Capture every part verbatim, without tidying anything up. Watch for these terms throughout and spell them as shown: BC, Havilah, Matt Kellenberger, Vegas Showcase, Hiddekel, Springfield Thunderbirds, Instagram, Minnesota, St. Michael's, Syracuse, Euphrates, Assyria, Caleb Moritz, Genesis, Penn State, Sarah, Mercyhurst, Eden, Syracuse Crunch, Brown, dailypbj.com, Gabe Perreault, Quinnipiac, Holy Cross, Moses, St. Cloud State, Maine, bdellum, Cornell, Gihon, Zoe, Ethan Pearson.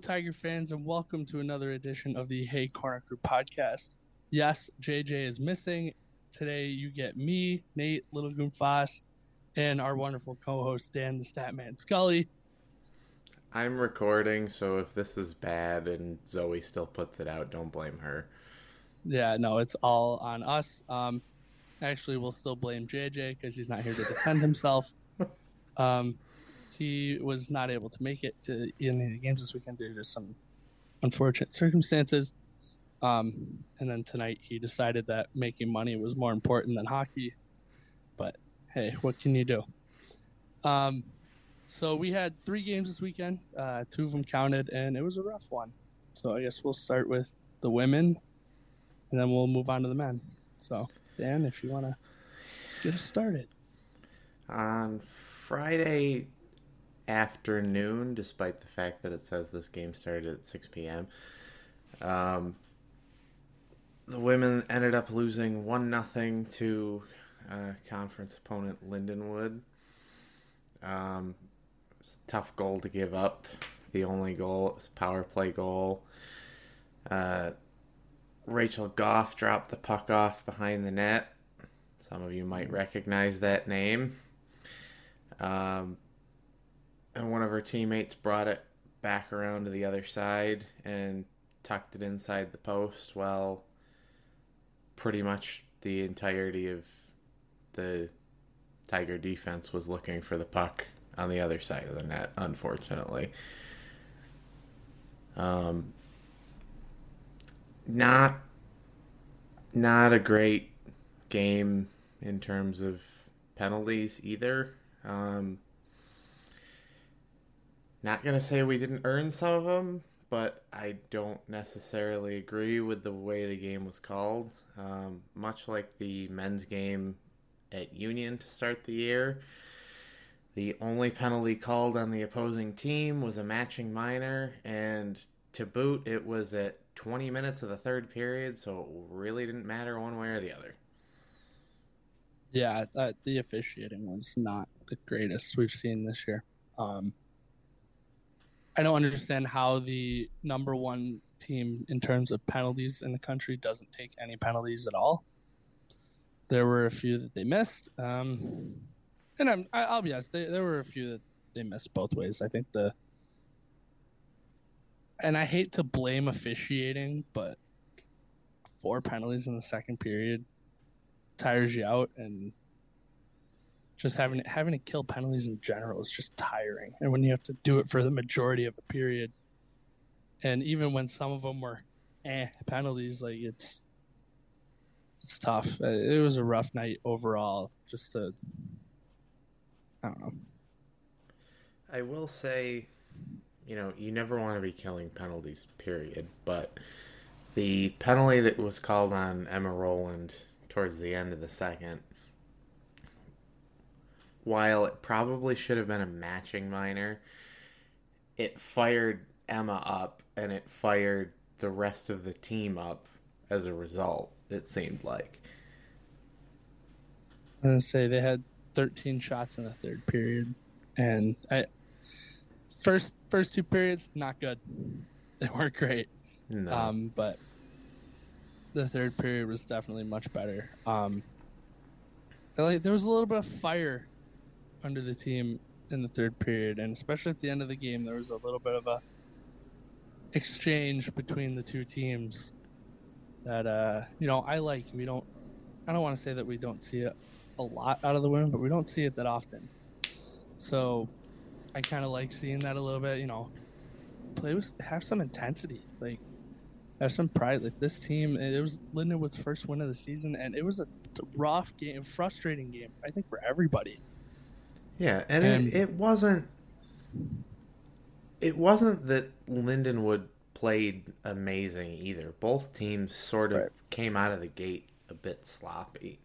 Tiger fans, and welcome to another edition of the Hey Corner Crew podcast. Yes, J J is missing. Today you get me, Nate, Little Goomfoss, and our wonderful co-host, Dan the Statman Scully. I'm recording, so if this is bad and Zoe still puts it out, don't blame her. Yeah, no, it's all on us. Um, actually, we'll still blame J J because he's not here to defend himself. Um, he was not able to make it to any of the games this weekend due to some unfortunate circumstances. Um, and then tonight he decided that making money was more important than hockey. But hey, what can you do? Um, so we had three games this weekend. Uh, two of them counted, and it was a rough one. So I guess we'll start with the women, and then we'll move on to the men. So, Dan, if you want to get us started. On Friday afternoon, despite the fact that it says this game started at six p.m., um, the women ended up losing one nothing to uh, conference opponent Lindenwood. Um, it was a tough goal to give up. The only goal was a power play goal. Uh, Rachel Goff dropped the puck off behind the net. Some of you might recognize that name. Um, and one of her teammates brought it back around to the other side and tucked it inside the post while pretty much the entirety of the Tiger defense was looking for the puck on the other side of the net, unfortunately. Um, not, not a great game in terms of penalties either. Um, not going to say we didn't earn some of them, but I don't necessarily agree with the way the game was called. Um, much like the men's game at Union to start the year, the only penalty called on the opposing team was a matching minor, and to boot, it was at twenty minutes of the third period, so it really didn't matter one way or the other. Yeah, uh, the officiating was not the greatest we've seen this year. Um, I don't understand how the number one team in terms of penalties in the country doesn't take any penalties at all. There were a few that they missed. Um, and I'm, I, I'll be honest, they, there were a few that they missed both ways. I think the... And I hate to blame officiating, but four penalties in the second period tires you out, and just having having to kill penalties in general is just tiring. And when you have to do it for the majority of a period, and even when some of them were eh penalties, like it's it's tough. It was a rough night overall. Just to, I don't know. I will say, you know, you never want to be killing penalties, period. But the penalty that was called on Emma Rowland towards the end of the second, while it probably should have been a matching minor, it fired Emma up, and it fired the rest of the team up as a result, it seemed like. I'm going to say they had thirteen shots in the third period, and I first first two periods, not good. They weren't great. No. Um, but the third period was definitely much better. Um, like, there was a little bit of fire under the team in the third period, and especially at the end of the game, there was a little bit of a exchange between the two teams that uh, you know, I like. We don't. I don't want to say that we don't see it a lot out of the women, but we don't see it that often. So I kind of like seeing that a little bit. You know, play with, have some intensity, like. There's some pride. Like this team, it was Lindenwood's first win of the season, and it was a rough game, frustrating game, I think, for everybody. Yeah, and, and it, it wasn't. It wasn't that Lindenwood played amazing either. Both teams sort of right. came out of the gate a bit sloppy,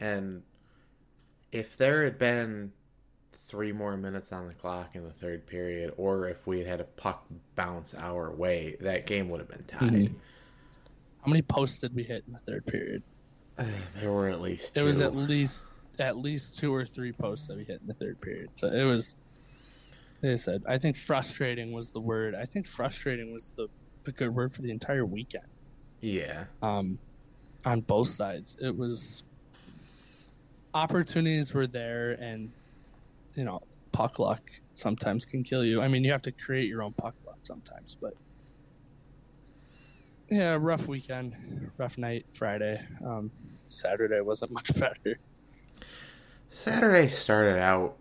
and if there had been three more minutes on the clock in the third period, or if we had had a puck bounce our way, that game would have been tied. Mm-hmm. How many posts did we hit in the third period? Uh, there were at least two. There was at least at least two or three posts that we hit in the third period. So it was like I said, I think frustrating was the word. I think frustrating was the a good word for the entire weekend. Yeah. Um, on both sides, it was opportunities were there, and you know, puck luck sometimes can kill you. I mean, you have to create your own puck luck sometimes, but yeah, rough weekend, rough night Friday. Um, Saturday wasn't much better. Saturday started out.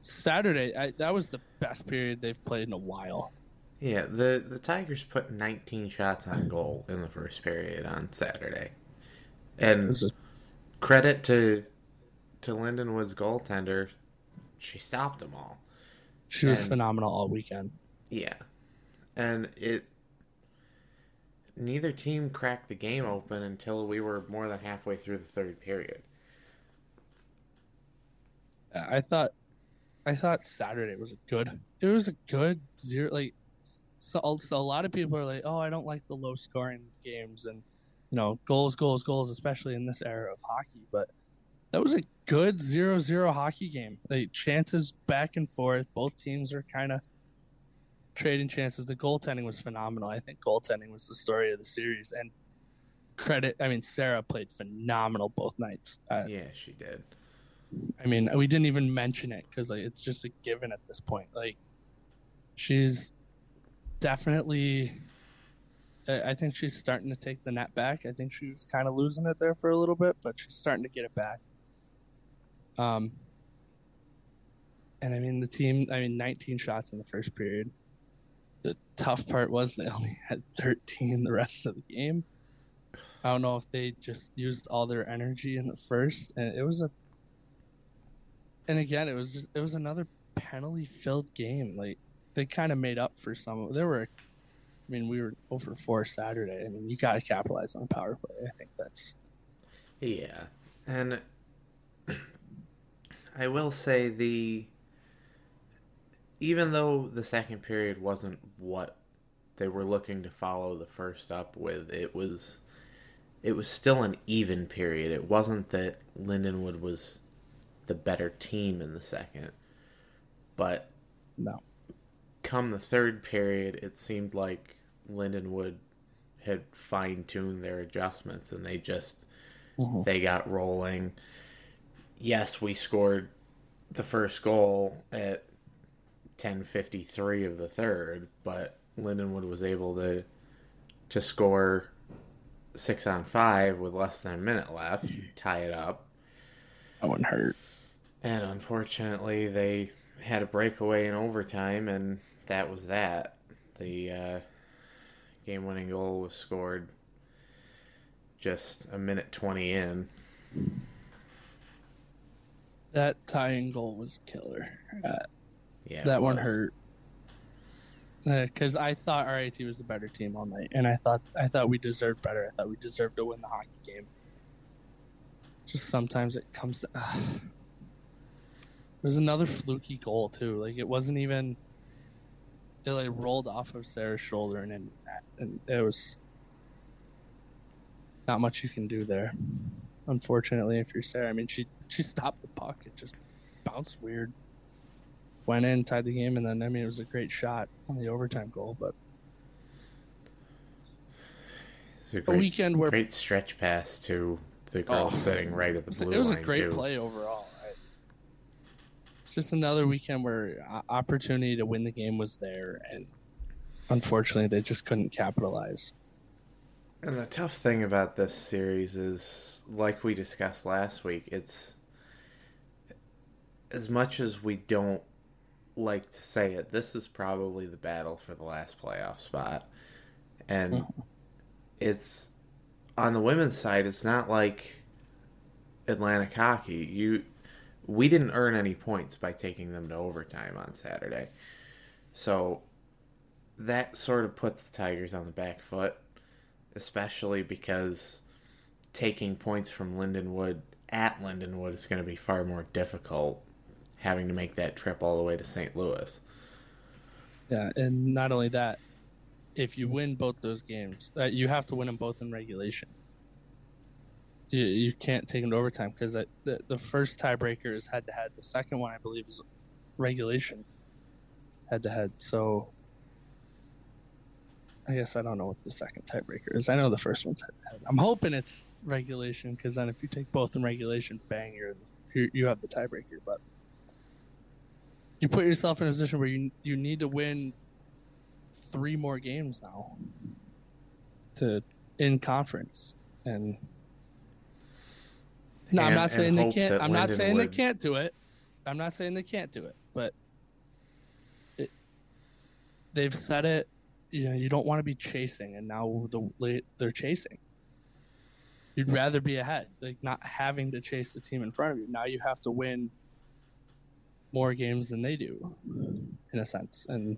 Saturday, I, that was the best period they've played in a while. Yeah, the, the Tigers put nineteen shots on goal in the first period on Saturday. And a... credit to to Lindenwood's goaltender, she stopped them all. She and, was phenomenal all weekend. Yeah. And it neither team cracked the game open until we were more than halfway through the third period. I thought I thought Saturday was a good it was a good zero like so, so a lot of people are like, oh, I don't like the low scoring games and you know, goals, goals, goals, especially in this era of hockey, but that was a good zero zero hockey game. Like chances back and forth, both teams were kind of trading chances. The goaltending was phenomenal. I think goaltending was the story of the series, and credit, I mean, Sarah played phenomenal both nights. Uh, yeah, she did. I mean, we didn't even mention it because like, it's just a given at this point. Like, she's definitely, I think she's starting to take the net back. I think she was kind of losing it there for a little bit, but she's starting to get it back. Um, and I mean, the team, I mean, nineteen shots in the first period. The tough part was they only had thirteen the rest of the game. I don't know if they just used all their energy in the first, and it was a. And again, it was just, it was another penalty-filled game. Like they kind of made up for some. There were, I mean, we were oh for four Saturday. I mean, you got to capitalize on the power play. I think that's. Yeah, and I will say the. Even though the second period wasn't what they were looking to follow the first up with, it was, it was still an even period. It wasn't that Lindenwood was the better team in the second. But no. Come the third period, it seemed like Lindenwood had fine-tuned their adjustments and they just mm-hmm. they got rolling. Yes, we scored the first goal at ten fifty-three of the third, but Lindenwood was able to to score six on five with less than a minute left, tie it up. That wouldn't hurt. And unfortunately, they had a breakaway in overtime, and that was that. The uh, game-winning goal was scored just a minute twenty in. That tying goal was killer. Uh, yeah, that one was. Hurt. Because uh, I thought R I T was the better team all night, and I thought I thought we deserved better. I thought we deserved to win the hockey game. Just sometimes it comes to... Uh, it was another fluky goal, too. Like, it wasn't even... It, like, rolled off of Sarah's shoulder, and, and, and it was... Not much you can do there, unfortunately, if you're Sarah. I mean, she, she stopped the puck. It just bounced weird. Went in, tied the game, and then, I mean, it was a great shot on the overtime goal, but... It's a great, a weekend where... great stretch pass, too. The girl oh, sitting right at the blue line. It was a great too. play overall. Right? It's just another weekend where opportunity to win the game was there, and unfortunately, they just couldn't capitalize. And the tough thing about this series is, like we discussed last week, it's as much as we don't like to say it, this is probably the battle for the last playoff spot, and mm-hmm. it's. On the women's side, it's not like Atlantic hockey. You, we didn't earn any points by taking them to overtime on Saturday. So that sort of puts the Tigers on the back foot, especially because taking points from Lindenwood at Lindenwood is going to be far more difficult, having to make that trip all the way to Saint Louis. Yeah, and not only that, if you win both those games, uh, you have to win them both in regulation. You, you can't take them to overtime because the the first tiebreaker is head to head. The second one, I believe, is regulation. head to head. So I guess I don't know what the second tiebreaker is. I know the first one's head to head. I'm hoping it's regulation, because then if you take both in regulation, bang, you're, you're you have the tiebreaker. But you put yourself in a position where you you need to win three more games now to in conference. And no, and, I'm not saying they can't. I'm Lindenwood. not saying they can't do it. I'm not saying they can't do it, but it, they've said it. You know, you don't want to be chasing, and now the, they're chasing. You'd rather be ahead, like not having to chase the team in front of you. Now you have to win more games than they do, in a sense. And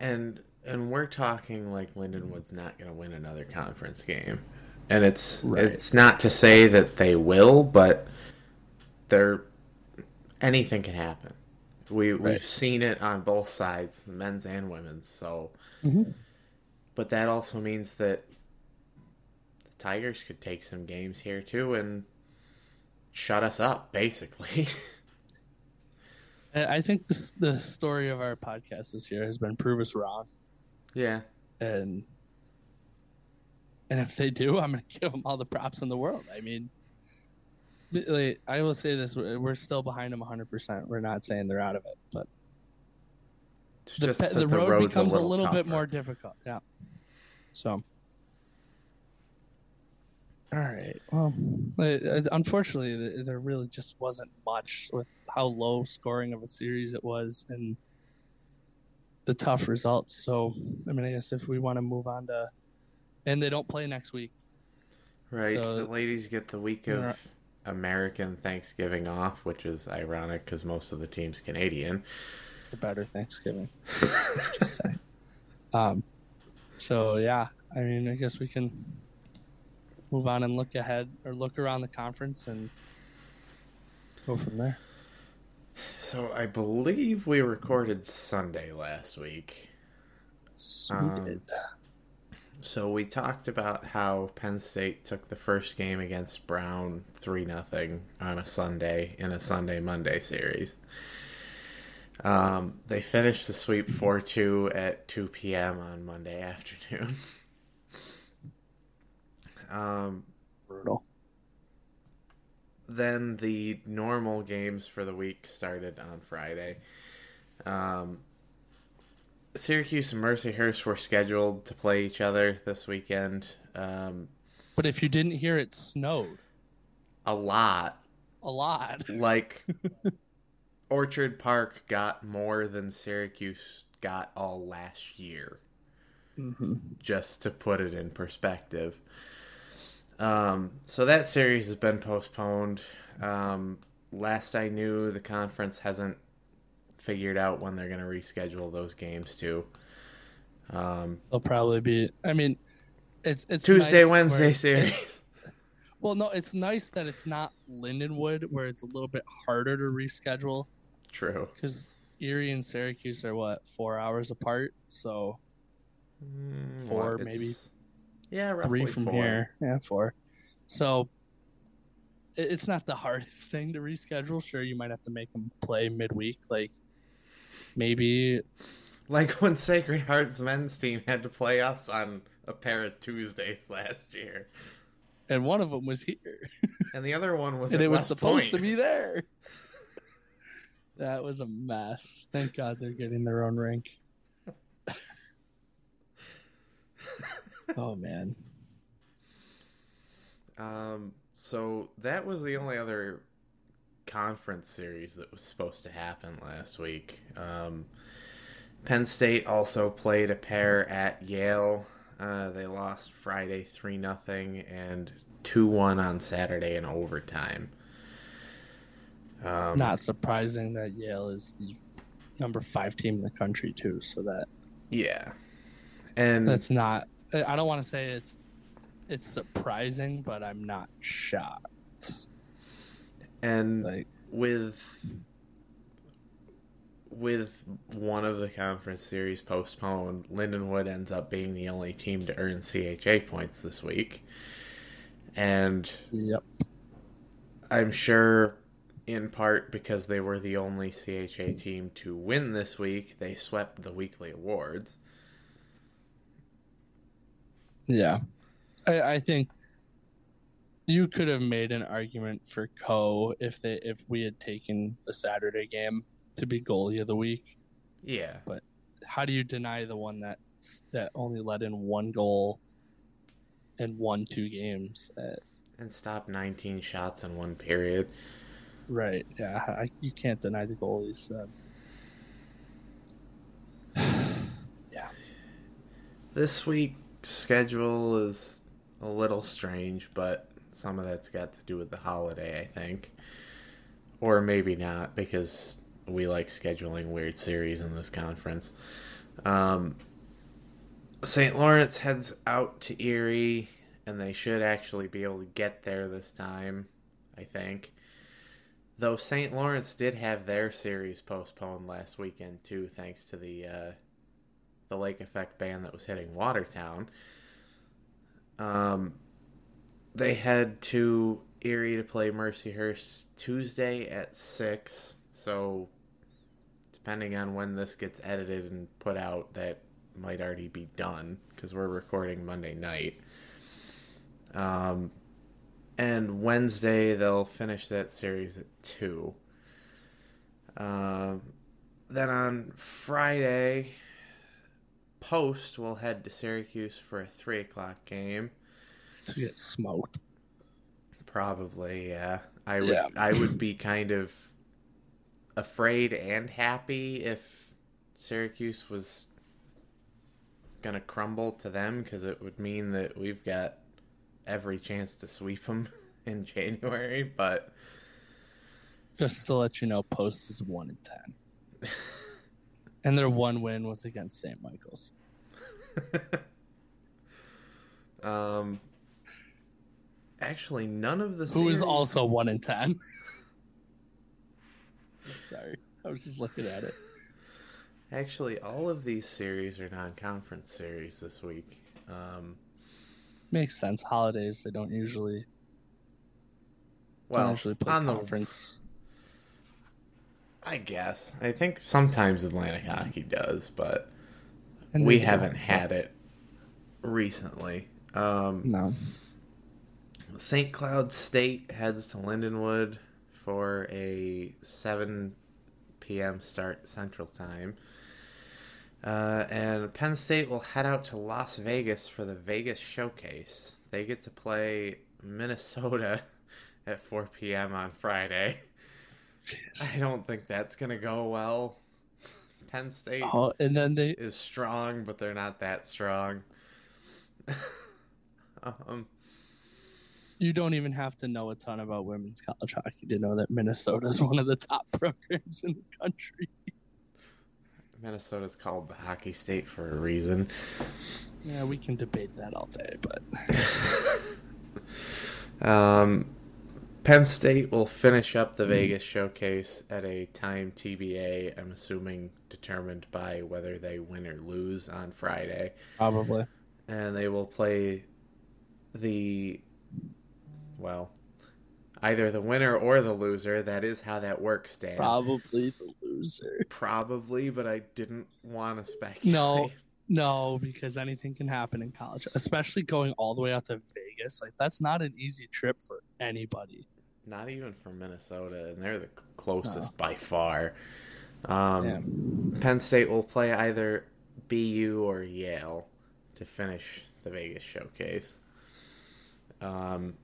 and and we're talking like Lindenwood's not going to win another conference game, and it's right. It's not to say that they will, but they're. Anything can happen. We, right. We've seen it on both sides, men's and women's. So, mm-hmm. But that also means that the Tigers could take some games here too and shut us up, basically. I think this, the story of our podcast this year has been prove us wrong. Yeah. And and if they do, I'm going to give them all the props in the world. I mean... I will say this: we're still behind them one hundred percent. We're not saying they're out of it, but the, pe- the, the road becomes a little, a little bit more difficult. Yeah. So, all right. Well, unfortunately, there really just wasn't much with how low scoring of a series it was and the tough results. So, I mean, I guess if we want to move on to, and they don't play next week, right? So, the ladies get the week of. American Thanksgiving off, which is ironic because most of the team's Canadian. The better Thanksgiving. Just saying. Um, so, yeah, I mean, I guess we can move on and look ahead or look around the conference and go from there. So, I believe we recorded Sunday last week. So um, we did. So we talked about how Penn State took the first game against Brown three nothing on a Sunday in a Sunday-Monday series. Um, they finished the sweep four two at two p.m. on Monday afternoon. um, Brutal. Then the normal games for the week started on Friday. Um Syracuse and Mercyhurst were scheduled to play each other this weekend. Um, but if you didn't hear, it snowed. A lot. A lot. Like, Orchard Park got more than Syracuse got all last year. Mm-hmm. Just to put it in perspective. Um, so that series has been postponed. Um, last I knew, the conference hasn't figured out when they're going to reschedule those games too. Um, They'll probably be. I mean, it's it's Tuesday, nice Wednesday where, series. It, well, no, it's nice that it's not Lindenwood, where it's a little bit harder to reschedule. True, because Erie and Syracuse are what four hours apart, so mm, four well, maybe. Yeah, three from four. Here. Yeah, four. So. It, it's not the hardest thing to reschedule. Sure, you might have to make them play midweek, like. Maybe, like when Sacred Heart's men's team had to play us on a pair of Tuesdays last year, and one of them was here, and the other one was, and it was supposed to be there. That was a mess. Thank God they're getting their own rink. Oh man. Um. So that was the only other conference series that was supposed to happen last week. Um, Penn State also played a pair at Yale. Uh, they lost Friday three nothing and two one on Saturday in overtime. Um, Not surprising that Yale is the number five team in the country too. So that yeah, and that's not. I don't want to say it's it's surprising, but I'm not shocked. And like, with with one of the conference series postponed, Lindenwood ends up being the only team to earn C H A points this week. And yep. I'm sure in part because they were the only C H A team to win this week. They swept the weekly awards. Yeah. I, I think you could have made an argument for Co if they if we had taken the Saturday game to be goalie of the week. Yeah. But how do you deny the one that that only let in one goal and won two games? At, and stopped nineteen shots in one period. Right, yeah. I, you can't deny the goalies. Uh... yeah. This week's schedule is a little strange, but some of that's got to do with the holiday, I think. Or maybe not, because we like scheduling weird series in this conference. Um, Saint Lawrence heads out to Erie, and they should actually be able to get there this time, I think. Though Saint Lawrence did have their series postponed last weekend, too, thanks to the uh, the lake effect ban that was hitting Watertown. Um, they head to Erie to play Mercyhurst Tuesday at six. So, depending on when this gets edited and put out, that might already be done, because we're recording Monday night. Um... And Wednesday, they'll finish that series at two. Uh, then on Friday, Post will head to Syracuse for a three o'clock game. To get smoked. Probably, yeah. I would, yeah. I would be kind of afraid and happy if Syracuse was going to crumble to them, because it would mean that we've got every chance to sweep them in January, but just to let you know, Post is one in ten, and their one win was against Saint Michael's. um, actually, none of the who series... is also one in ten. Sorry, I was just looking at it. Actually, all of these series are non-conference series this week. Um. Makes sense. Holidays, they don't usually well don't usually play on conference. The, I guess. I think sometimes Atlantic Hockey does, but we don't. haven't had it recently. Um, no. Saint Cloud State heads to Lindenwood for a seven p.m. start Central Time. Uh, and Penn State will head out to Las Vegas for the Vegas Showcase. They get to play Minnesota at four p.m. on Friday. Jeez. I don't think that's going to go well. Penn State oh, and then they... is strong, but they're not that strong. um, you don't even have to know a ton about women's college hockey to know that Minnesota is one of the top programs in the country. Minnesota's called the hockey state for a reason. Yeah, we can debate that all day, but... um, Penn State will finish up the Vegas Showcase at a time T B A, I'm assuming determined by whether they win or lose on Friday. Probably. And they will play the... well, either the winner or the loser. That is how that works, Dan. Probably the loser. Probably, but I didn't want to speculate. No, no, because anything can happen in college, especially going all the way out to Vegas. Like, that's not an easy trip for anybody. Not even for Minnesota, and they're the closest no. by far. Um, Penn State will play either B U or Yale to finish the Vegas Showcase. Um...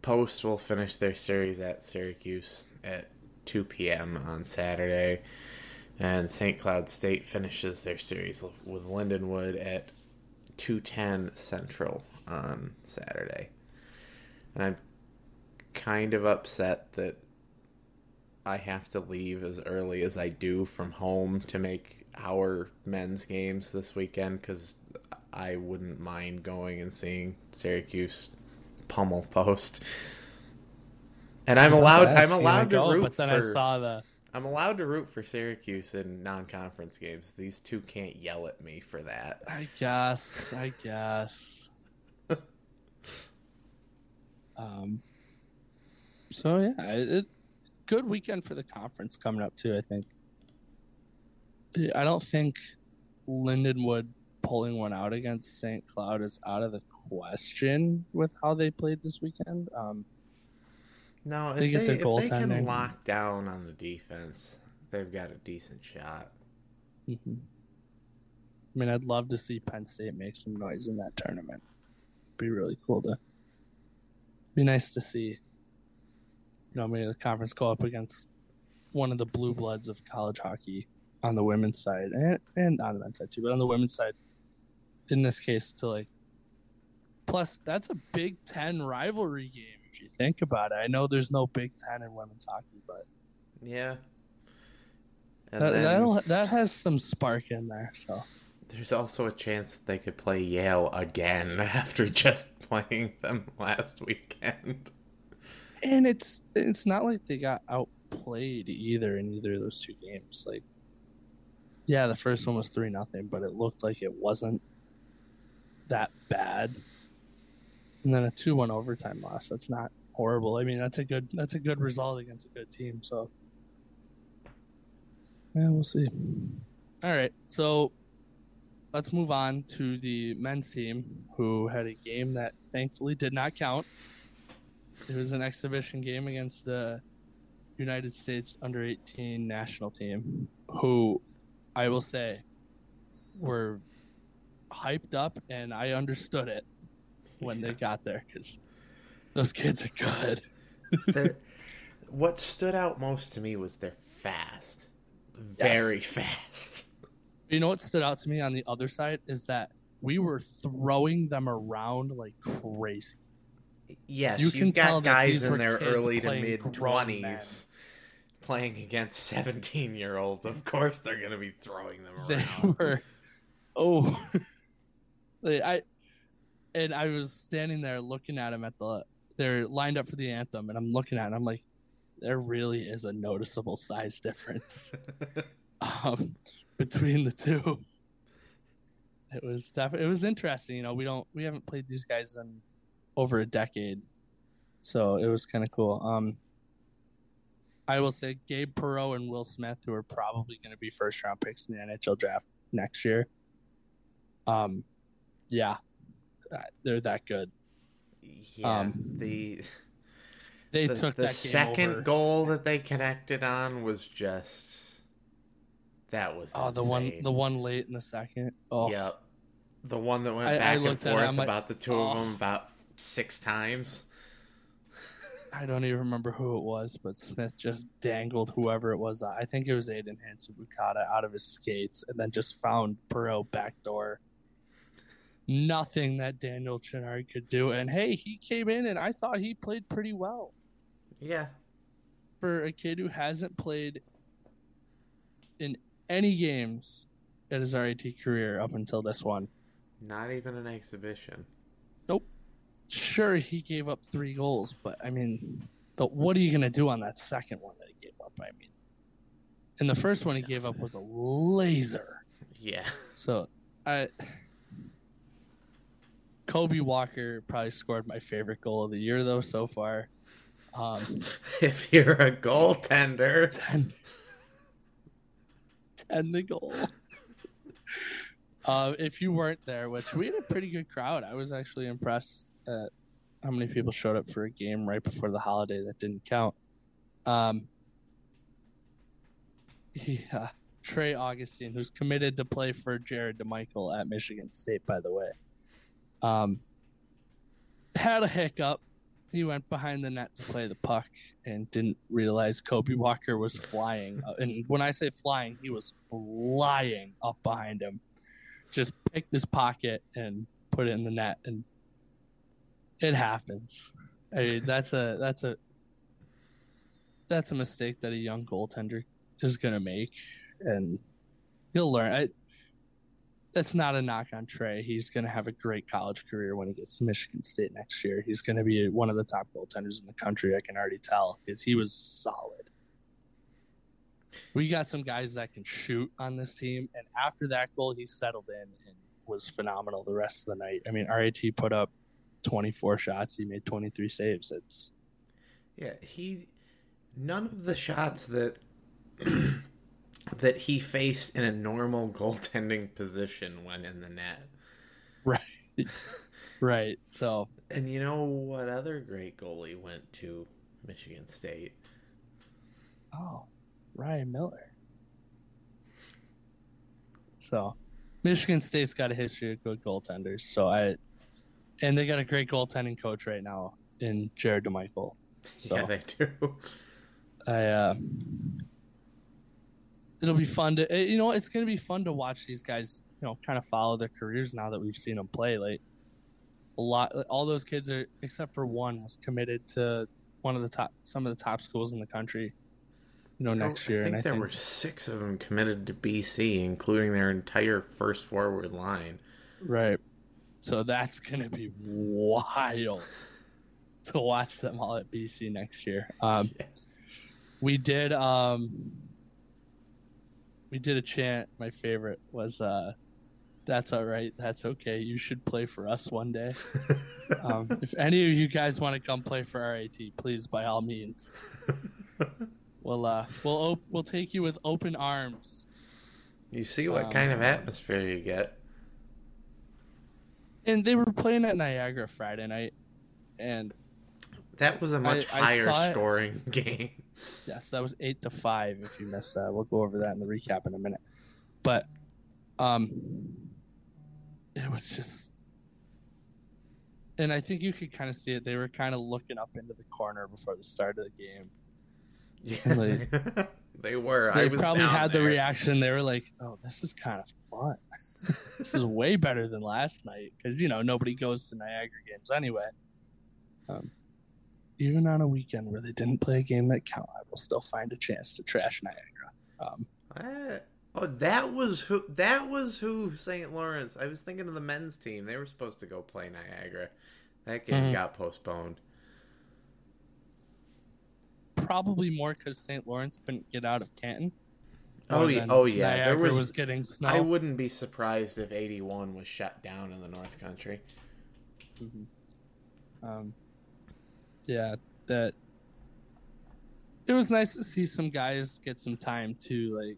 Post will finish their series at Syracuse at two p.m. on Saturday. And Saint Cloud State finishes their series with Lindenwood at two ten Central on Saturday. And I'm kind of upset that I have to leave as early as I do from home to make our men's games this weekend, because I wouldn't mind going and seeing Syracuse pummel Post. And I'm allowed I'm allowed to go, root but then for, I saw the I'm allowed to root for Syracuse in non-conference games. These two can't yell at me for that. I guess. I guess. um so yeah, it good weekend for the conference coming up too, I think. I don't think Lindenwood pulling one out against Saint Cloud is out of the question with how they played this weekend. Um, no, if they, they, get their goal if they can lock down on the defense, they've got a decent shot. Mm-hmm. I mean, I'd love to see Penn State make some noise in that tournament. Be really cool to be nice to see. You know, I mean, the conference go up against one of the blue bloods of college hockey on the women's side and, and on the men's side too, but on the women's side, in this case, to like, plus that's a Big Ten rivalry game if you think about it. I know there's no Big Ten in women's hockey, but yeah, and that then... that has some spark in there, so. There's also a chance that they could play Yale again after just playing them last weekend. And it's it's not like they got outplayed either in either of those two games. Like, yeah, the first one was three nothing, but it looked like it wasn't that bad. And then a two one overtime loss. That's not horrible. I mean, that's a good that's a good result against a good team. So, yeah, we'll see. All right, so... let's move on to the men's team, who had a game that thankfully did not count. It was an exhibition game against the United States under eighteen national team, who I will say were hyped up, and I understood it when they got there because those kids are good. What stood out most to me was they're fast, very yes. fast. You know what stood out to me on the other side is that we were throwing them around like crazy. Yes, you can tell guys in their early to mid-twenties playing against seventeen-year-olds. Of course they're going to be throwing them around. They were, oh. I, and I was standing there looking at them at the – they're lined up for the anthem, and I'm looking at it, and I'm like, there really is a noticeable size difference. um between the two. It was def- it was interesting, you know, we don't we haven't played these guys in over a decade. So it was kind of cool. Um I will say Gabe Perreault and Will Smith, who are probably going to be first round picks in the N H L draft next year. Um yeah. They're that good. Yeah. Um, the they the, took the that game second over. Goal that they connected on was just That was oh insane. the one the one late in the second. Oh. Yep, the one that went I, back I and forth it, like, about the two oh. of them about six times. I don't even remember who it was, but Smith just dangled whoever it was. I think it was Aiden Hansen-Bukata out of his skates, and then just found Perreault backdoor. Nothing that Daniel Chouinard could do, and hey, he came in and I thought he played pretty well. Yeah, for a kid who hasn't played in any games at his R A T career up until this one. Not even an exhibition. Nope. Sure, he gave up three goals, but, I mean, the, what are you going to do on that second one that he gave up? I mean, and the first one he gave up was a laser. Yeah. So, I Kobe Walker probably scored my favorite goal of the year, though, so far. Um, if you're a goaltender. Ten, And the goal. uh, if you weren't there, which we had a pretty good crowd. I was actually impressed at how many people showed up for a game right before the holiday that didn't count. Um, yeah, Trey Augustine, who's committed to play for Jared DeMichiel at Michigan State, by the way, um, had a hiccup. He went behind the net to play the puck and didn't realize Kobe Walker was flying. And when I say flying, he was flying up behind him. Just picked his pocket and put it in the net, and it happens. I mean, that's a that's a that's a mistake that a young goaltender is going to make, and he'll learn. I, That's not a knock on Trey. He's going to have a great college career when he gets to Michigan State next year. He's going to be one of the top goaltenders in the country. I can already tell because he was solid. We got some guys that can shoot on this team, and after that goal, he settled in and was phenomenal the rest of the night. I mean, R A T put up twenty-four shots. He made twenty-three saves. It's yeah, he none of the shots that that he faced in a normal goaltending position went in the net. Right. Right. So, and you know what other great goalie went to Michigan State? Oh, Ryan Miller. So, Michigan State's got a history of good goaltenders. So I, and they got a great goaltending coach right now in Jared DeMichiel. So yeah, they do. I, uh, it'll be fun to, you know, it's going to be fun to watch these guys, you know, kind of follow their careers now that we've seen them play. Like a lot, all those kids are, except for one, was committed to one of the top, some of the top schools in the country. You know, next year. I think and I there think... were six of them committed to B C, including their entire first forward line. Right. So that's going to be wild to watch them all at B C next year. Um, yeah. We did. Um, we did a chant. My favorite was, uh, "That's all right. That's okay. You should play for us one day." um, if any of you guys want to come play for R A T, please, by all means. We'll uh, we'll op- we'll take you with open arms. You see what um, kind of atmosphere you get. And they were playing at Niagara Friday night, and that was a much I, higher I scoring it. game. Yes, that was eight to five. If you missed that, we'll go over that in the recap in a minute. But um, it was just, and I think you could kind of see it. They were kind of looking up into the corner before the start of the game. Yeah, like, they were. They I was probably had there. the reaction. They were like, "Oh, this is kind of fun. This is way better than last night." Because you know nobody goes to Niagara games anyway. Um, even on a weekend where they didn't play a game that count, I will still find a chance to trash Niagara. Um, I, oh, that was who. That was who. Saint Lawrence. I was thinking of the men's team. They were supposed to go play Niagara. That game mm-hmm. got postponed. Probably more because Saint Lawrence couldn't get out of Canton. Oh yeah, oh yeah. Niagara there was, was getting snow. I wouldn't be surprised if eighty-one was shut down in the North Country. Mm-hmm. Um, yeah, that. It was nice to see some guys get some time too. Like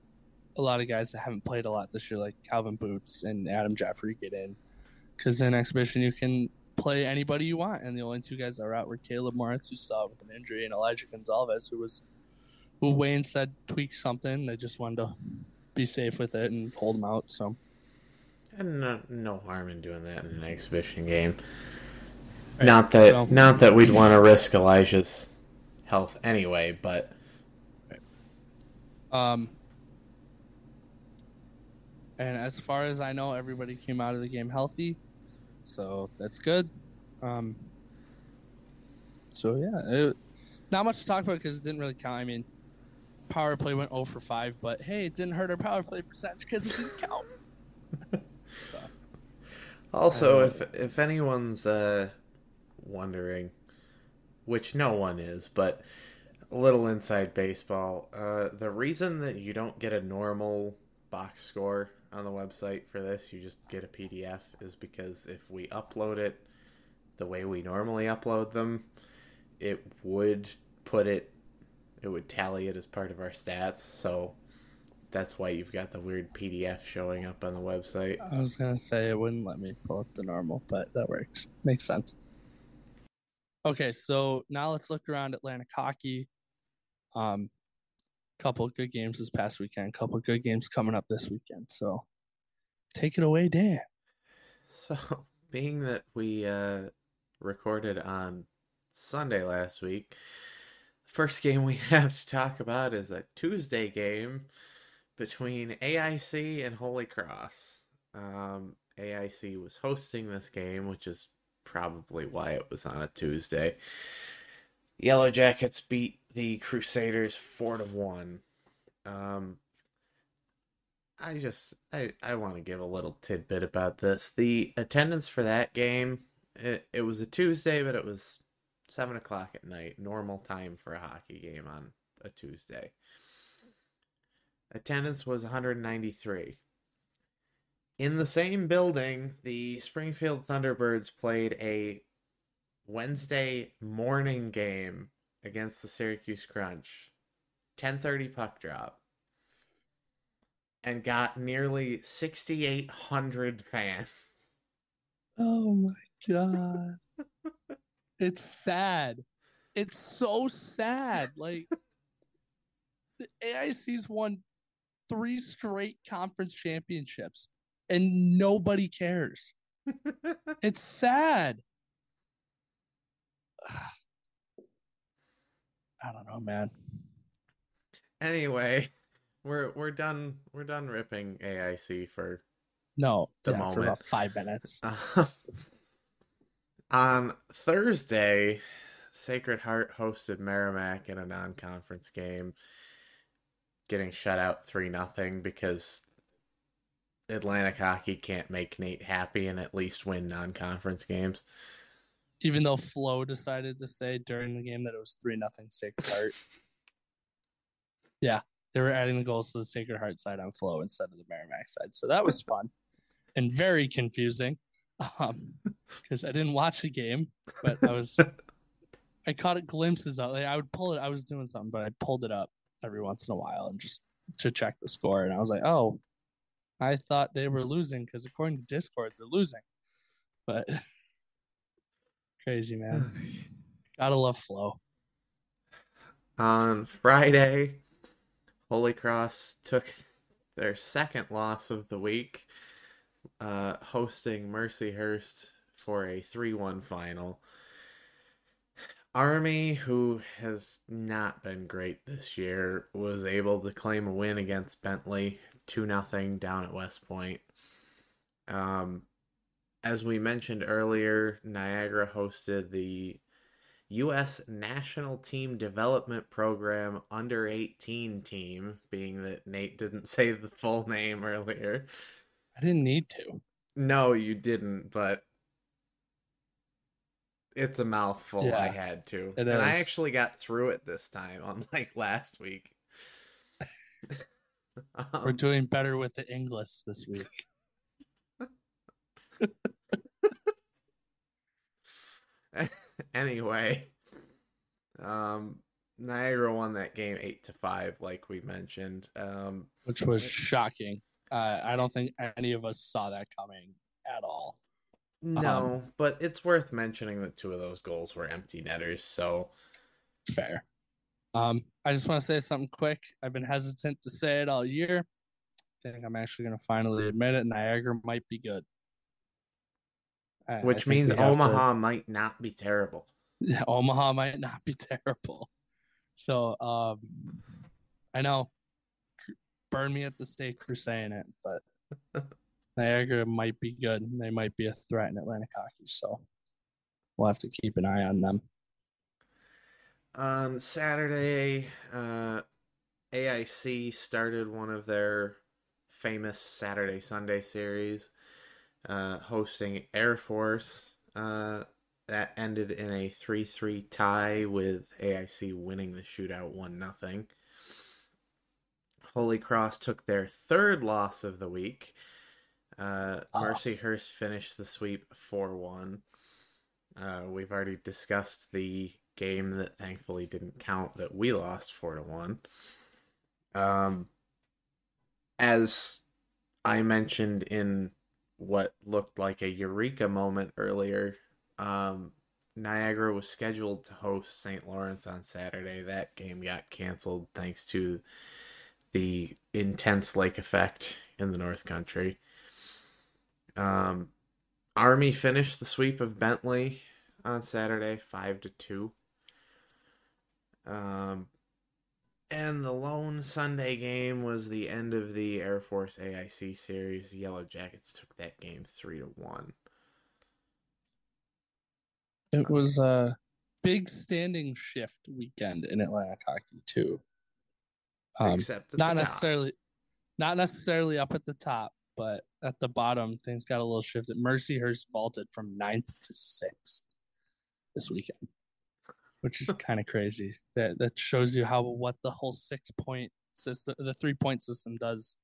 a lot of guys that haven't played a lot this year, like Calvin Boots and Adam Jeffrey, get in because in exhibition you can play anybody you want, and the only two guys that were out were Caleb Moritz, who saw with an injury, and Elijah Gonzalez, who was who Wayne said tweaked something. They just wanted to be safe with it and hold him out. So, and no, no harm in doing that in an exhibition game. Right. Not that, so, not that we'd want to risk Elijah's health anyway, but right. um. And as far as I know, everybody came out of the game healthy. So that's good. Um, so, yeah, it, not much to talk about because it didn't really count. I mean, power play went zero for five, but, hey, it didn't hurt our power play percentage because it didn't count. So, also, if if anyone's uh, wondering, which no one is, but a little inside baseball, uh, the reason that you don't get a normal box score on the website for this, you just get a P D F, is because if we upload it the way we normally upload them, it would put it, it would tally it as part of our stats. So that's why you've got the weird P D F showing up on the website. I was going to say it wouldn't let me pull up the normal, but that works. Makes sense. Okay, so now let's look around Atlantic hockey. Um, Couple of good games this past weekend. Couple of good games coming up this weekend. So, take it away, Dan. So, being that we uh, recorded on Sunday last week, the first game we have to talk about is a Tuesday game between A I C and Holy Cross. Um, A I C was hosting this game, which is probably why it was on a Tuesday. Yellow Jackets beat the Crusaders four to one. Um, I just I, I want to give a little tidbit about this. The attendance for that game, it, it was a Tuesday, but it was seven o'clock at night, normal time for a hockey game on a Tuesday. Attendance was one hundred ninety-three. In the same building, the Springfield Thunderbirds played a Wednesday morning game against the Syracuse Crunch, ten thirty puck drop, and got nearly sixty-eight hundred fans. Oh my God. It's sad. It's so sad. Like, the A I C's won three straight conference championships and nobody cares. It's sad. I don't know, man. Anyway, we're we're done we're done ripping A I C for no the yeah, moment for about five minutes. Um, on Thursday, Sacred Heart hosted Merrimack in a non-conference game, getting shut out three nothing because Atlantic Hockey can't make Nate happy and at least win non-conference games. Even though Flo decided to say during the game that it was three nothing Sacred Heart. Yeah, they were adding the goals to the Sacred Heart side on Flo instead of the Merrimack side. So that was fun and very confusing um, because I didn't watch the game, but I was I caught it glimpses of it. I would pull it. I was doing something, but I pulled it up every once in a while and just to check the score. And I was like, oh, I thought they were losing because according to Discord, they're losing. But crazy, man. Gotta love Flo. On Friday, Holy Cross took their second loss of the week, uh, hosting Mercyhurst for a three one final. Army, who has not been great this year, was able to claim a win against Bentley, two nothing down at West Point. Um, as we mentioned earlier, Niagara hosted the U S National Team Development Program under eighteen team, being that Nate didn't say the full name earlier. I didn't need to. No, you didn't, but it's a mouthful. Yeah, I had to. And is. I actually got through it this time, unlike last week. um, We're doing better with the English this week. Anyway, um, Niagara won that game eight to five, like we mentioned. Um, Which was shocking. Uh, I don't think any of us saw that coming at all. No, um, but it's worth mentioning that two of those goals were empty netters, so fair. Um, I just want to say something quick. I've been hesitant to say it all year. I think I'm actually going to finally admit it. Niagara might be good. I, Which I means Omaha to... might not be terrible. Yeah, Omaha might not be terrible. So, um, I know. Burn me at the stake for saying it, but... Niagara might be good. They might be a threat in Atlantic Hockey, so we'll have to keep an eye on them. On Saturday, uh, A I C started one of their famous Saturday-Sunday series, uh, hosting Air Force. Uh, that ended in a three three tie with A I C winning the shootout one nothing. Holy Cross took their third loss of the week. Uh, Mercyhurst finished the sweep four one. Uh, we've already discussed the game that thankfully didn't count that we lost four to one. Um, as I mentioned in what looked like a eureka moment earlier, um, Niagara was scheduled to host Saint Lawrence on Saturday. That game got canceled thanks to the intense lake effect in the North Country. Um, Army finished the sweep of Bentley on Saturday, five to two. Um, and the lone Sunday game was the end of the Air Force A I C series. The Yellow Jackets took that game three to one. It was a big standing shift weekend in Atlantic Hockey too. Um, Except not necessarily, not necessarily up at the top. But at the bottom, things got a little shifted. Mercyhurst vaulted from ninth to sixth this weekend, which is kind of crazy. That that shows you how what the whole six point system, the three point system, does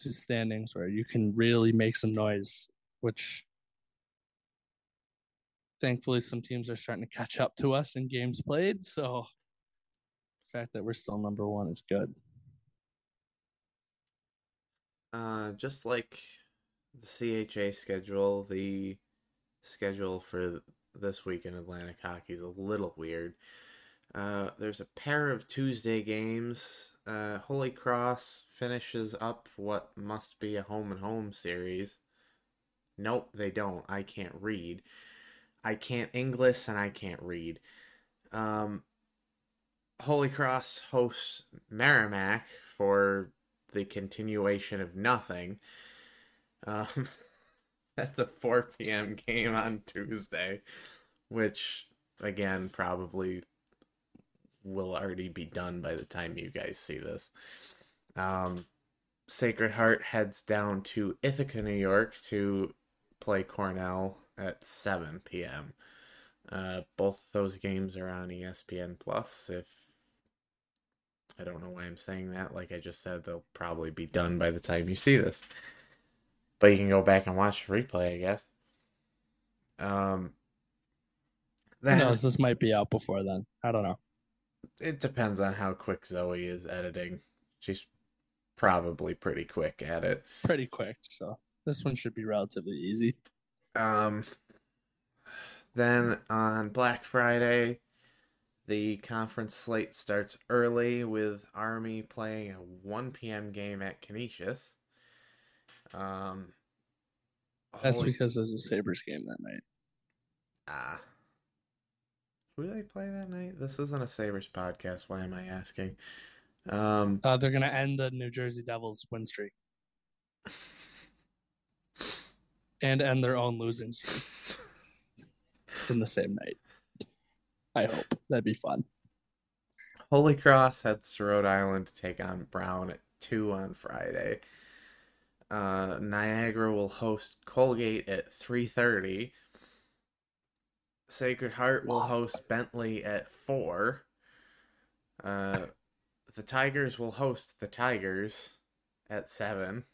to standings, where you can really make some noise. Which thankfully some teams are starting to catch up to us in games played. So the fact that we're still number one is good. Uh, just like the C H A schedule, the schedule for this week in Atlantic hockey is a little weird. Uh, there's a pair of Tuesday games. Uh, Holy Cross finishes up what must be a home and home series. Nope, they don't. I can't read. I can't English and I can't read. Um, Holy Cross hosts Merrimack for the continuation of nothing. Um, that's a four p.m. game on Tuesday, which, again, probably will already be done by the time you guys see this. Um, Sacred Heart heads down to Ithaca, New York to play Cornell at seven p.m. Uh, both those games are on E S P N Plus. If I don't know why I'm saying that, like I just said, they'll probably be done by the time you see this. But you can go back and watch the replay, I guess. Um, that, Who knows? This might be out before then. I don't know. It depends on how quick Zoe is editing. She's probably pretty quick at it. Pretty quick, so this one should be relatively easy. Um, then on Black Friday, the conference slate starts early with Army playing a one p.m. game at Canisius. Um, That's Holy... because there's a Sabres game that night. Ah. Who do they play that night? This isn't a Sabres podcast. Why am I asking? Um, uh, they're going to end the New Jersey Devils win streak. And end their own losing streak. In the same night. I hope. That'd be fun. Holy Cross heads to Rhode Island to take on Brown at two on Friday. Uh, Niagara will host Colgate at three thirty. Sacred Heart will host Bentley at four. Uh, the Tigers will host the Tigers at seven.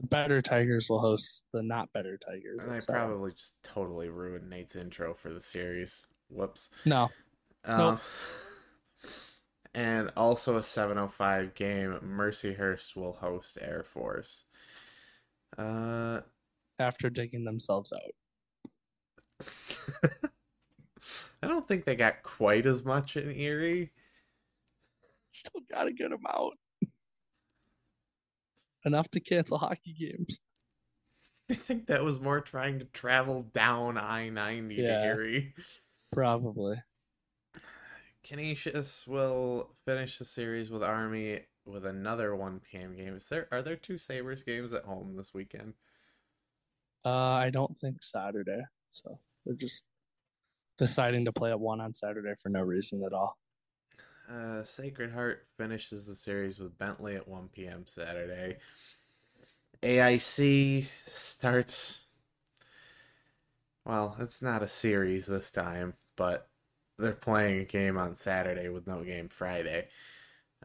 The better Tigers will host the not better Tigers. And I seven. Probably just totally ruined Nate's intro for the series. Whoops. No. Um, nope. And also a seven oh five game. Mercyhurst will host Air Force. Uh, After digging themselves out. I don't think they got quite as much in Erie. Still got a good amount. Enough to cancel hockey games. I think that was more trying to travel down I ninety yeah, to Erie. Probably. Canisius will finish the series with Army with another one p.m. game. Is there are there two Sabres games at home this weekend? Uh, I don't think Saturday. So they're just deciding to play at one on Saturday for no reason at all. Uh, Sacred Heart finishes the series with Bentley at one p.m. Saturday. A I C starts... Well, it's not a series this time, but they're playing a game on Saturday with no game Friday.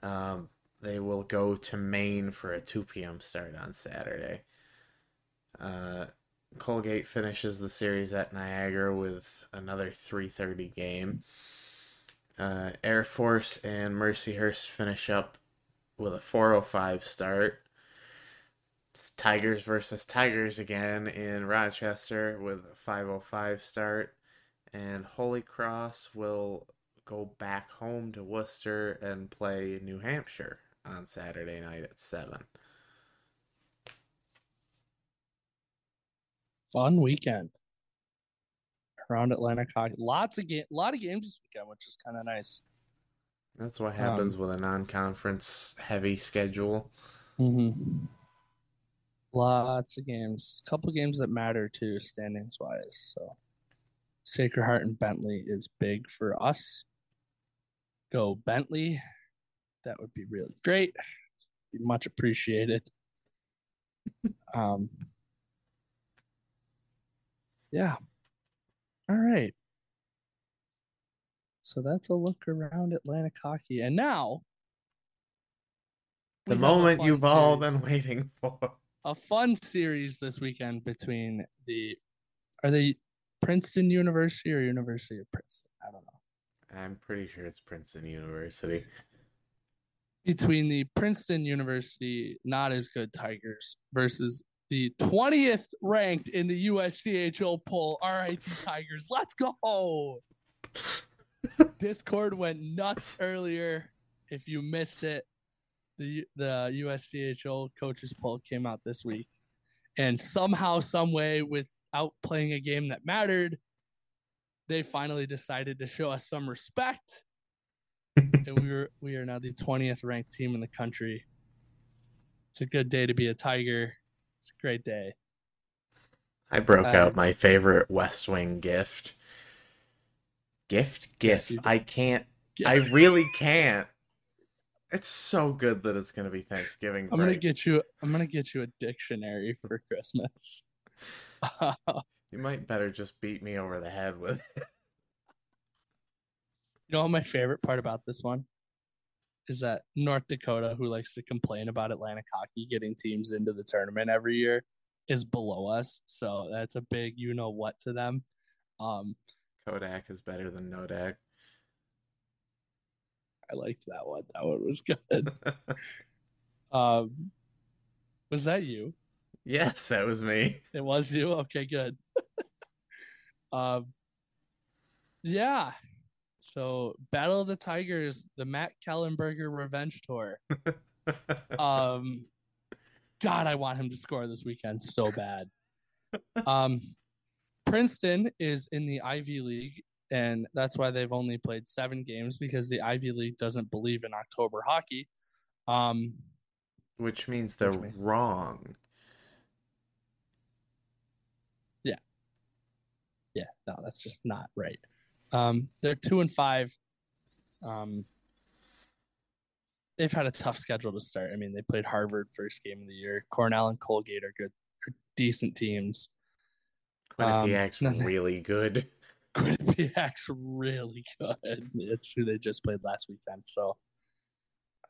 Um, they will go to Maine for a two p.m. start on Saturday. Uh... Colgate finishes the series at Niagara with another three thirty game. Uh, Air Force and Mercyhurst finish up with a four oh five start. It's Tigers versus Tigers again in Rochester with a five oh five start. And Holy Cross will go back home to Worcester and play New Hampshire on Saturday night at seven. Fun weekend around Atlantic hockey. Lots of game, lot of games this weekend, which is kind of nice. That's what happens um, with a non-conference heavy schedule. Mm-hmm. Lots of games. A couple games that matter too, standings wise. So Sacred Heart and Bentley is big for us. Go Bentley. That would be really great. Be much appreciated. Um. Yeah. All right. So that's a look around Atlantic hockey. And now, the moment you've series, all been waiting for. A fun series this weekend between the, are they Princeton University or University of Princeton? I don't know. I'm pretty sure it's Princeton University. Between the Princeton University, not as good Tigers, versus the twentieth ranked in the U S C H O poll, R I T Tigers. Let's go. Discord went nuts earlier. If you missed it, the the U S C H O coaches poll came out this week. And somehow, some way, without playing a game that mattered, they finally decided to show us some respect. And we were we are now the twentieth ranked team in the country. It's a good day to be a Tiger. It's a great day. I broke uh, out my favorite West Wing gift. Gift? Gift. Yes, I can't. I really can't. It's so good that it's going to be Thanksgiving break. I'm going to get you I'm going to get you a dictionary for Christmas. Uh, you might better just beat me over the head with it. You know what my favorite part about this one is? That North Dakota, who likes to complain about Atlantic hockey getting teams into the tournament every year, is below us. So that's a big you know what to them. Um, Kodak is better than Nodak. I liked that one. That one was good. um, was that you? Yes, that was me. It was you? Okay, good. um, yeah. So, Battle of the Tigers, the Matt Kellenberger Revenge Tour. um, God, I want him to score this weekend so bad. Um, Princeton is in the Ivy League, and that's why they've only played seven games, because the Ivy League doesn't believe in October hockey. Um, which means they're which means- wrong. Yeah. Yeah, no, that's just not right. Um, they're two and five. Um, they've had a tough schedule to start. I mean, they played Harvard first game of the year. Cornell and Colgate are good, are decent teams. Quinnipiac's um, really good. Quinnipiac's really good. It's who they just played last weekend. So,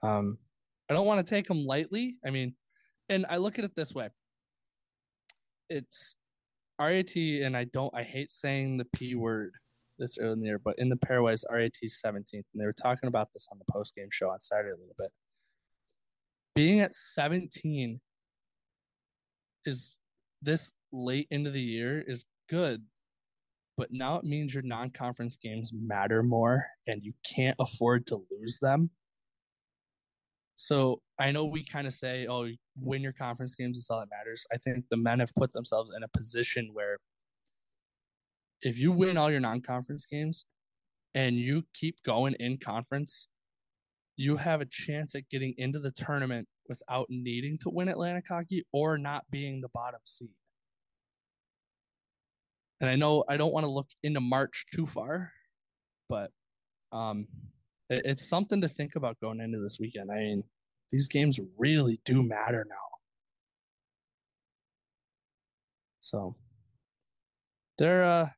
um, I don't want to take them lightly. I mean, and I look at it this way. It's R A T, and I don't. I hate saying the P word this early in the year, but in the pairwise, R A T's seventeenth, and they were talking about this on the post-game show on Saturday a little bit. Being at seventeen is this late into the year is good, but now it means your non-conference games matter more, and you can't afford to lose them. So I know we kind of say, oh, win your conference games, it's all that matters. I think the men have put themselves in a position where if you win all your non-conference games and you keep going in conference, you have a chance at getting into the tournament without needing to win Atlantic hockey or not being the bottom seed. And I know I don't want to look into March too far, but um, it, it's something to think about going into this weekend. I mean, these games really do matter now. So they're uh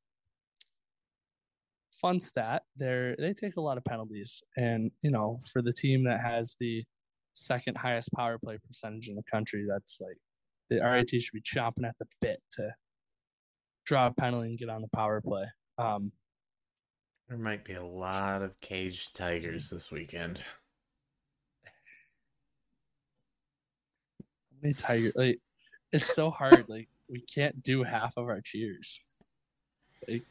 fun stat. They're, they take a lot of penalties. And, you know, for the team that has the second highest power play percentage in the country, that's like the R I T should be chomping at the bit to draw a penalty and get on the power play. Um, there might be a lot of caged Tigers this weekend. How many Tigers? Like, it's so hard. Like, we can't do half of our cheers. Like,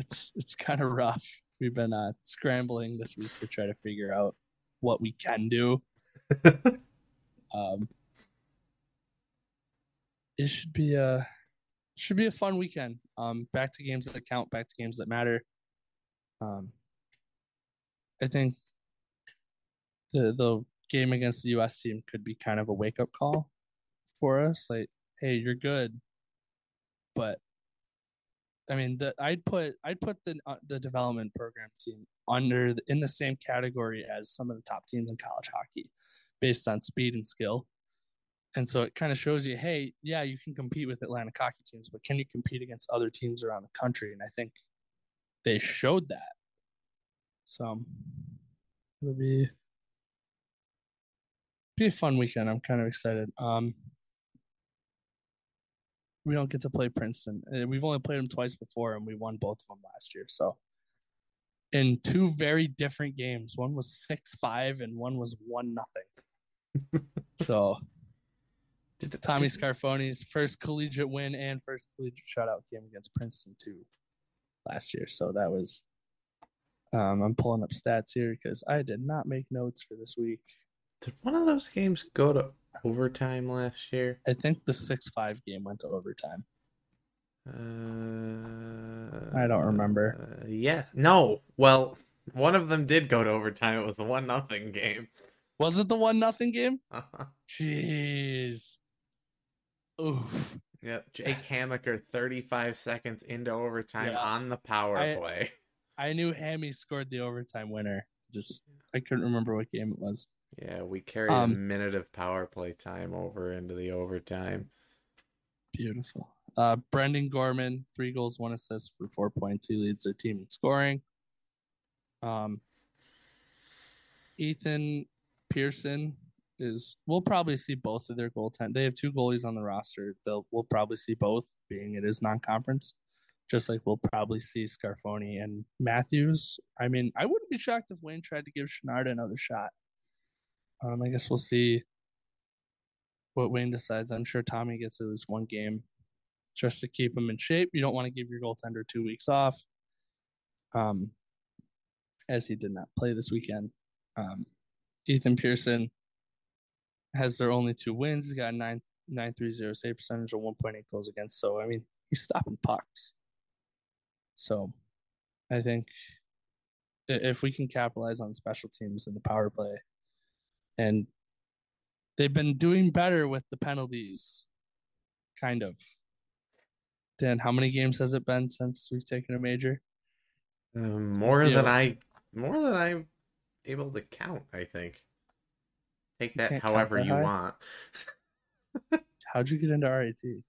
It's it's kind of rough. We've been uh, scrambling this week to try to figure out what we can do. um, it should be a should be a fun weekend. Um, back to games that count. Back to games that matter. Um, I think the the game against the U S team could be kind of a wake up call for us. Like, hey, you're good, but. I mean, the, I'd put I'd put the uh, the development program team under the, in the same category as some of the top teams in college hockey, based on speed and skill. And so it kind of shows you, hey, yeah, you can compete with Atlantic hockey teams, but can you compete against other teams around the country? And I think they showed that. So it'll be be a fun weekend. I'm kind of excited. Um, we don't get to play Princeton. And we've only played them twice before, and we won both of them last year. So in two very different games, one was six five and one was one nothing. So Tommy Scarfoni's first collegiate win and first collegiate shutout game against Princeton too last year. So that was um, I'm pulling up stats here because I did not make notes for this week. Did one of those games go to overtime last year? I think the six five game went to overtime. Uh, I don't remember. Uh, yeah. No. Well, one of them did go to overtime. It was the one nothing game. Was it the one nothing game? Uh-huh. Jeez. Oof. Yep. Jake Hammaker, thirty-five seconds into overtime yeah. on the power I, play. I knew Hammy scored the overtime winner. Just I couldn't remember what game it was. Yeah, we carried um, a minute of power play time over into the overtime. Beautiful. Uh, Brendan Gorman, three goals, one assist for four points. He leads their team in scoring. Um, Ethan Pearson is. We'll probably see both of their goaltenders. They have two goalies on the roster. They'll we'll probably see both, being it is non-conference. Just like we'll probably see Scarfoni and Matthews. I mean, I wouldn't be shocked if Wayne tried to give Shenarda another shot. Um, I guess we'll see what Wayne decides. I'm sure Tommy gets at least one game just to keep him in shape. You don't want to give your goaltender two weeks off, um, as he did not play this weekend. Um, Ethan Pearson has their only two wins. He's got a nine nine three zero save percentage or one point eight goals against. So, I mean, he's stopping pucks. So, I think if we can capitalize on special teams and the power play, and they've been doing better with the penalties, kind of. Dan, how many games has it been since we've taken a major? Um, more than I, more than I'm able to count. I think. Take that however you want. How'd you get into R I T?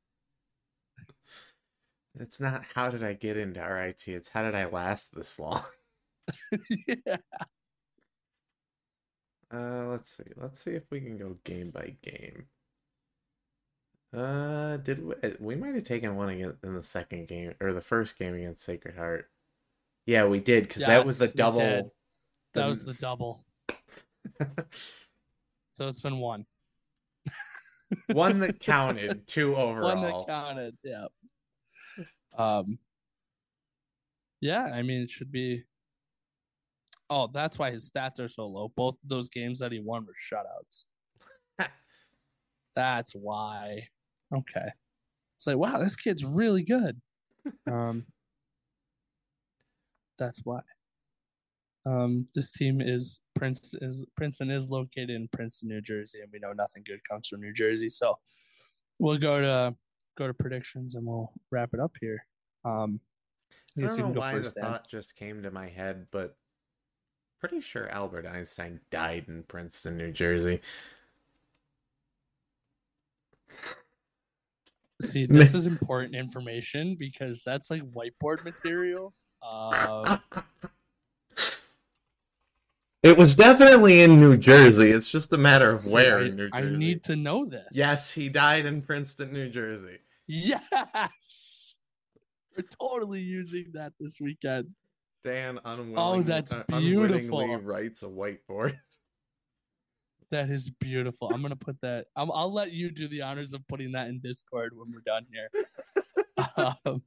It's not how did I get into R I T. It's how did I last this long? Yeah. Uh, let's see. Let's see if we can go game by game. Uh, did we? We might have taken one again in the second game or the first game against Sacred Heart. Yeah, we did because yes, that was the double. That the... was the double. So it's been one. One that counted. Two overall. One that counted. Yeah. Um. Yeah, I mean it should be. Oh, that's why his stats are so low. Both of those games that he won were shutouts. That's why. Okay. It's like, wow, this kid's really good. Um, that's why. Um, this team is Prince is Princeton is located in Princeton, New Jersey, and we know nothing good comes from New Jersey. So we'll go to go to predictions and we'll wrap it up here. Um, I, I guess don't you can know go why first the thought just came to my head, but. Pretty sure Albert Einstein died in Princeton, New Jersey. See, this is important information because that's like whiteboard material. Uh... It was definitely in New Jersey. It's just a matter of See, where I, in New Jersey. I need to know this. Yes, he died in Princeton, New Jersey. Yes! We're totally using that this weekend. Dan unwillingly, oh, that's uh, unwittingly writes a whiteboard. That is beautiful. I'm going to put that. I'm, I'll let you do the honors of putting that in Discord when we're done here. um,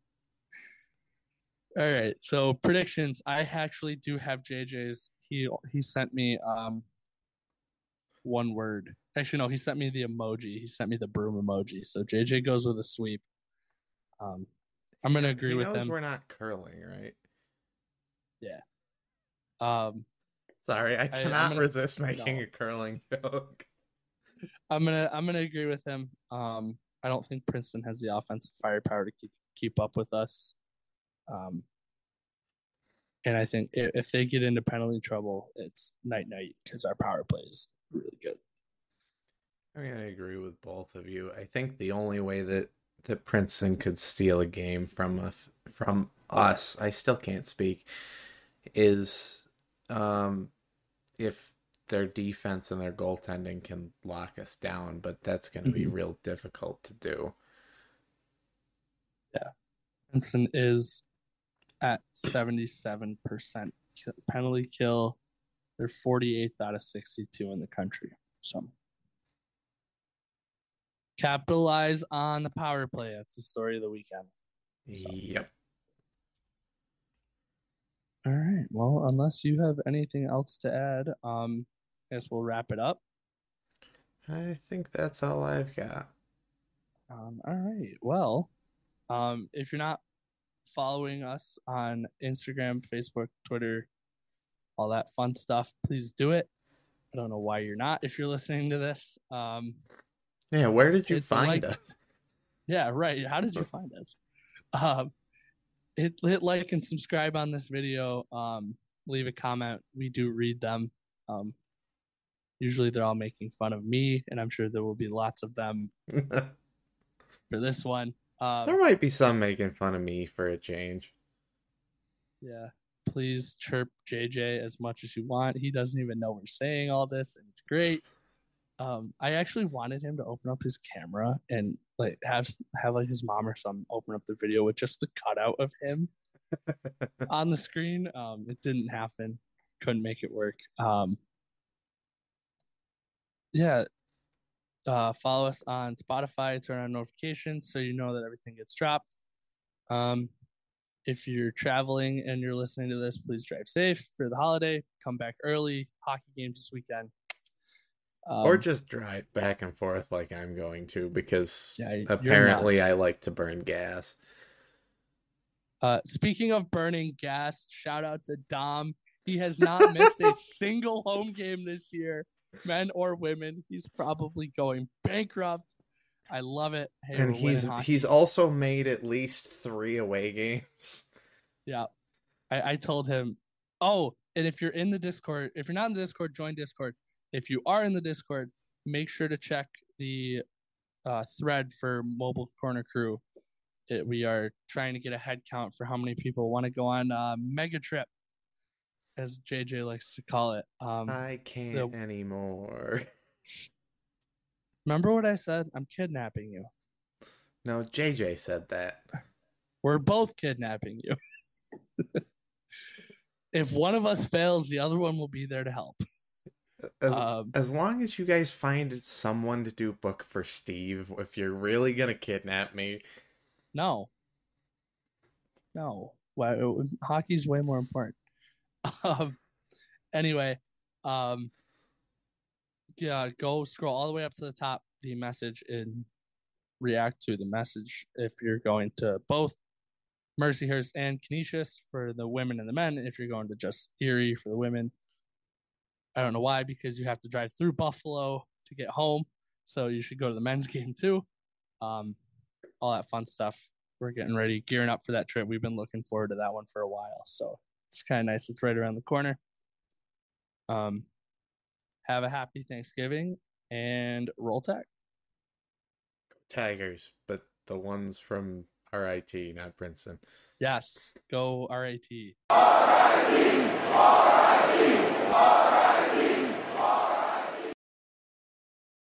all right. So predictions. I actually do have J J's. He he sent me um one word. Actually, no, he sent me the emoji. He sent me the broom emoji. So J J goes with a sweep. Um, I'm going to agree he with knows him. We're not curling, right? Yeah. Um, Sorry, I cannot I, gonna, resist making no. a curling joke. I'm gonna I'm gonna agree with him. Um, I don't think Princeton has the offensive firepower to keep keep up with us. Um, and I think if, if they get into penalty trouble, it's night night because our power play is really good. I mean, I agree with both of you. I think the only way that, that Princeton could steal a game from a, from us, I still can't speak. Is um, if their defense and their goaltending can lock us down, but that's going to be real difficult to do. Yeah. Princeton is at seventy-seven percent penalty kill. They're forty-eighth out of sixty-two in the country. So capitalize on the power play. That's the story of the weekend. So. Yep. All right. Well, unless you have anything else to add, um, I guess we'll wrap it up. I think that's all I've got. Um, all right. Well, um, if you're not following us on Instagram, Facebook, Twitter, all that fun stuff, please do it. I don't know why you're not if you're listening to this. Um, yeah, where did you find like, us? Yeah, right. How did you find us? Um, hit, hit like and subscribe on this video. Um, leave a comment. We do read them. Um, usually they're all making fun of me, and I'm sure there will be lots of them for this one. Um, there might be some making fun of me for a change. Yeah. Please chirp J J as much as you want. He doesn't even know we're saying all this, and it's great. Um, I actually wanted him to open up his camera and like have have like his mom or something open up the video with just the cutout of him on the screen. Um, it didn't happen. Couldn't make it work. Um, yeah. Uh, follow us on Spotify. Turn on notifications so you know that everything gets dropped. Um, If you're traveling and you're listening to this, please drive safe for the holiday. Come back early. Hockey games this weekend. Um, or just drive back and forth like I'm going to, because yeah, apparently I like to burn gas. Uh, speaking of burning gas, shout out to Dom. He has not missed a single home game this year, men or women. He's probably going bankrupt. I love it. Hey, and he's he's also made at least three away games. Yeah. I, I told him, oh, and if you're in the Discord, if you're not in the Discord, join Discord. If you are in the Discord, make sure to check the uh, thread for Mobile Corner Crew. It, we are trying to get a head count for how many people want to go on a mega trip, as J J likes to call it. Um, I can't the- anymore. Remember what I said? I'm kidnapping you. No, J J said that. We're both kidnapping you. If one of us fails, the other one will be there to help. As, um, as long as you guys find someone to do book for Steve, if you're really going to kidnap me. No. No. Well, hockey's way more important. Um, anyway, um, yeah, go scroll all the way up to the top, the message, and react to the message if you're going to both Mercyhurst and Canisius for the women and the men. If you're going to just Erie for the women, I don't know why, because you have to drive through Buffalo to get home, so you should go to the men's game too. Um, all that fun stuff. We're getting ready, gearing up for that trip. We've been looking forward to that one for a while, so it's kind of nice. It's right around the corner. Um, Have a happy Thanksgiving, and roll tech. Tigers, but the ones from R I T, not Princeton. Yes, go R I T. R I T, R I T, R I T.